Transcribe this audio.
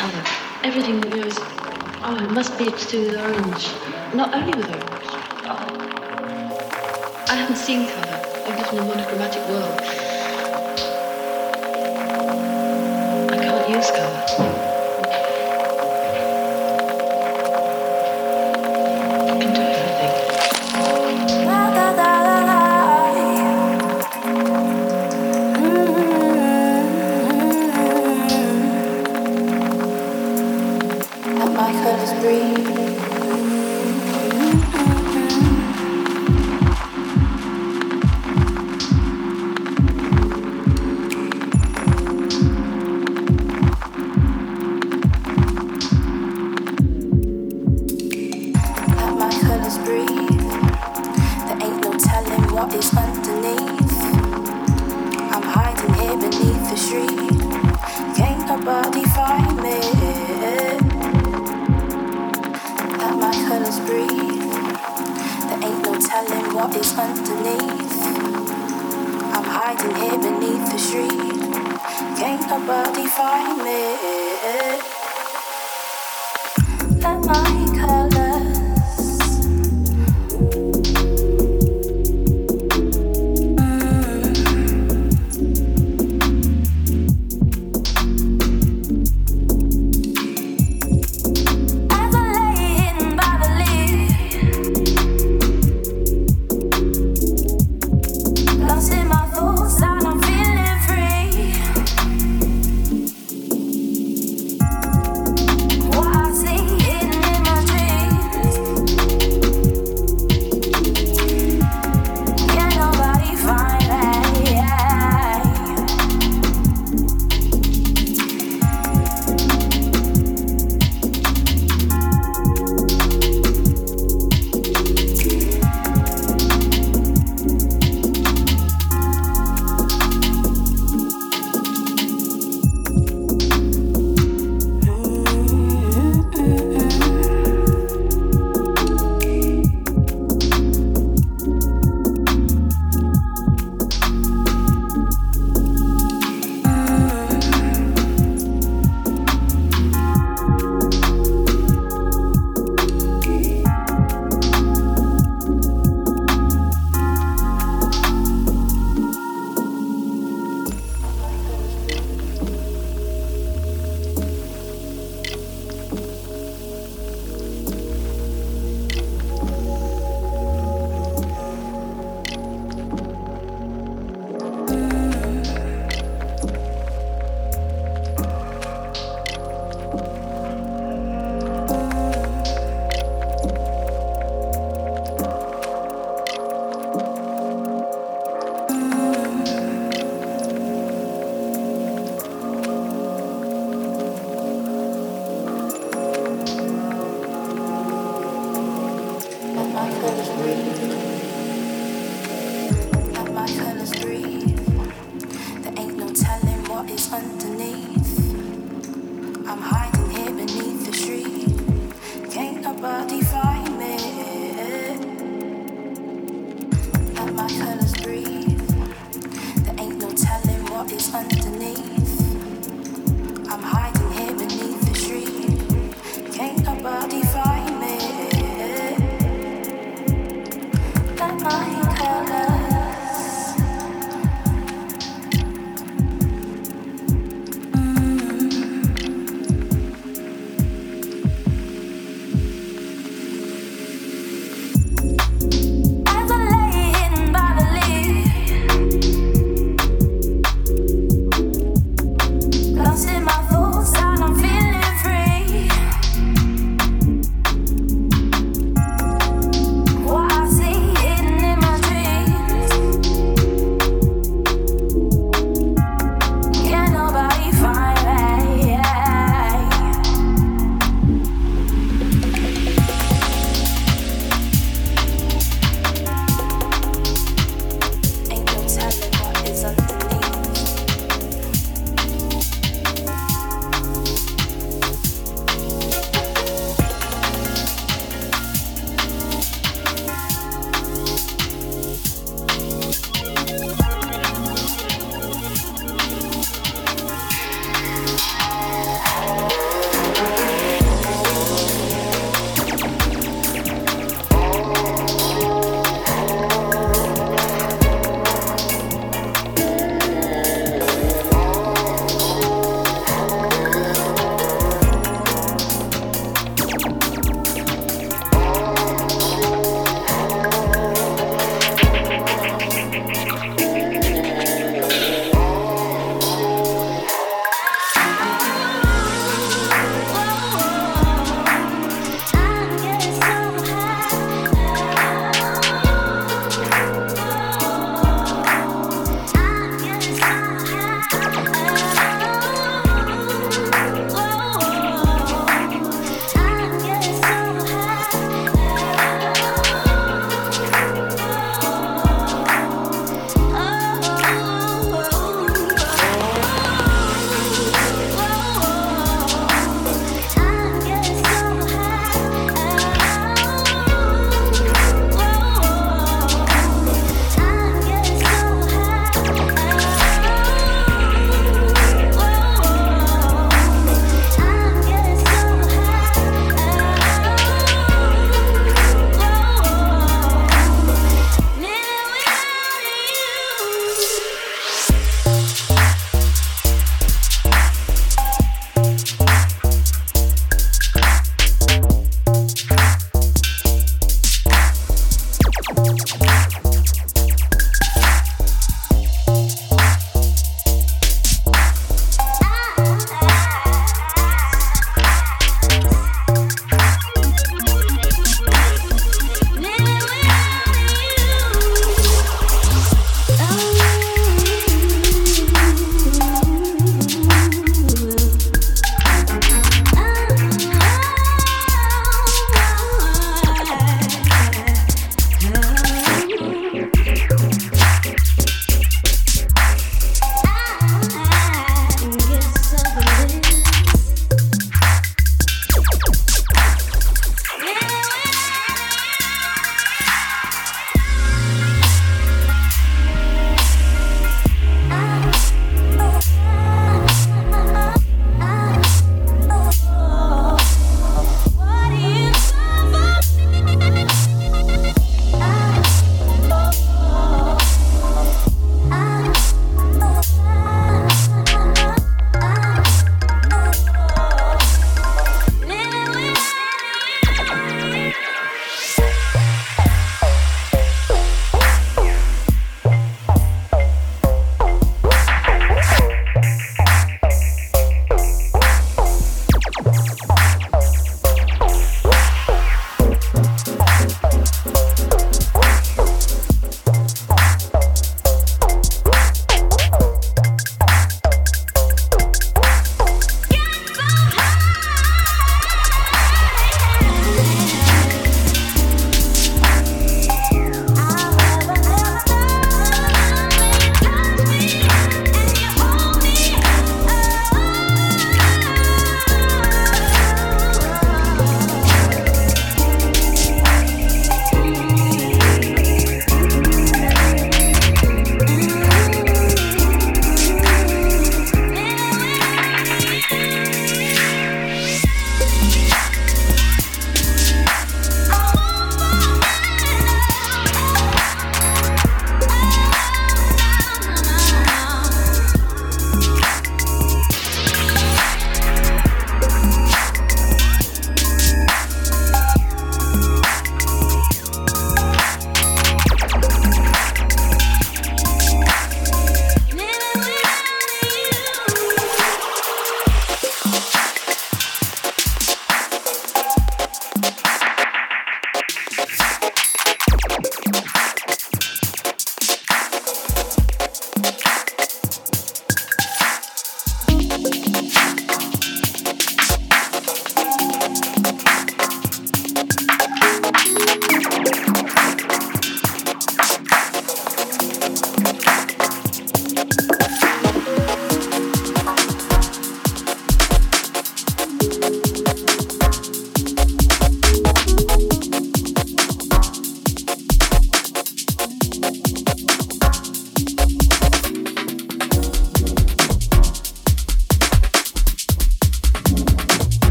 color. Everything that goes, oh, it must be to do with orange. Not only with orange. Oh. I haven't seen color. I've lived in a monochromatic world. I can't use color. Underneath, I'm hiding.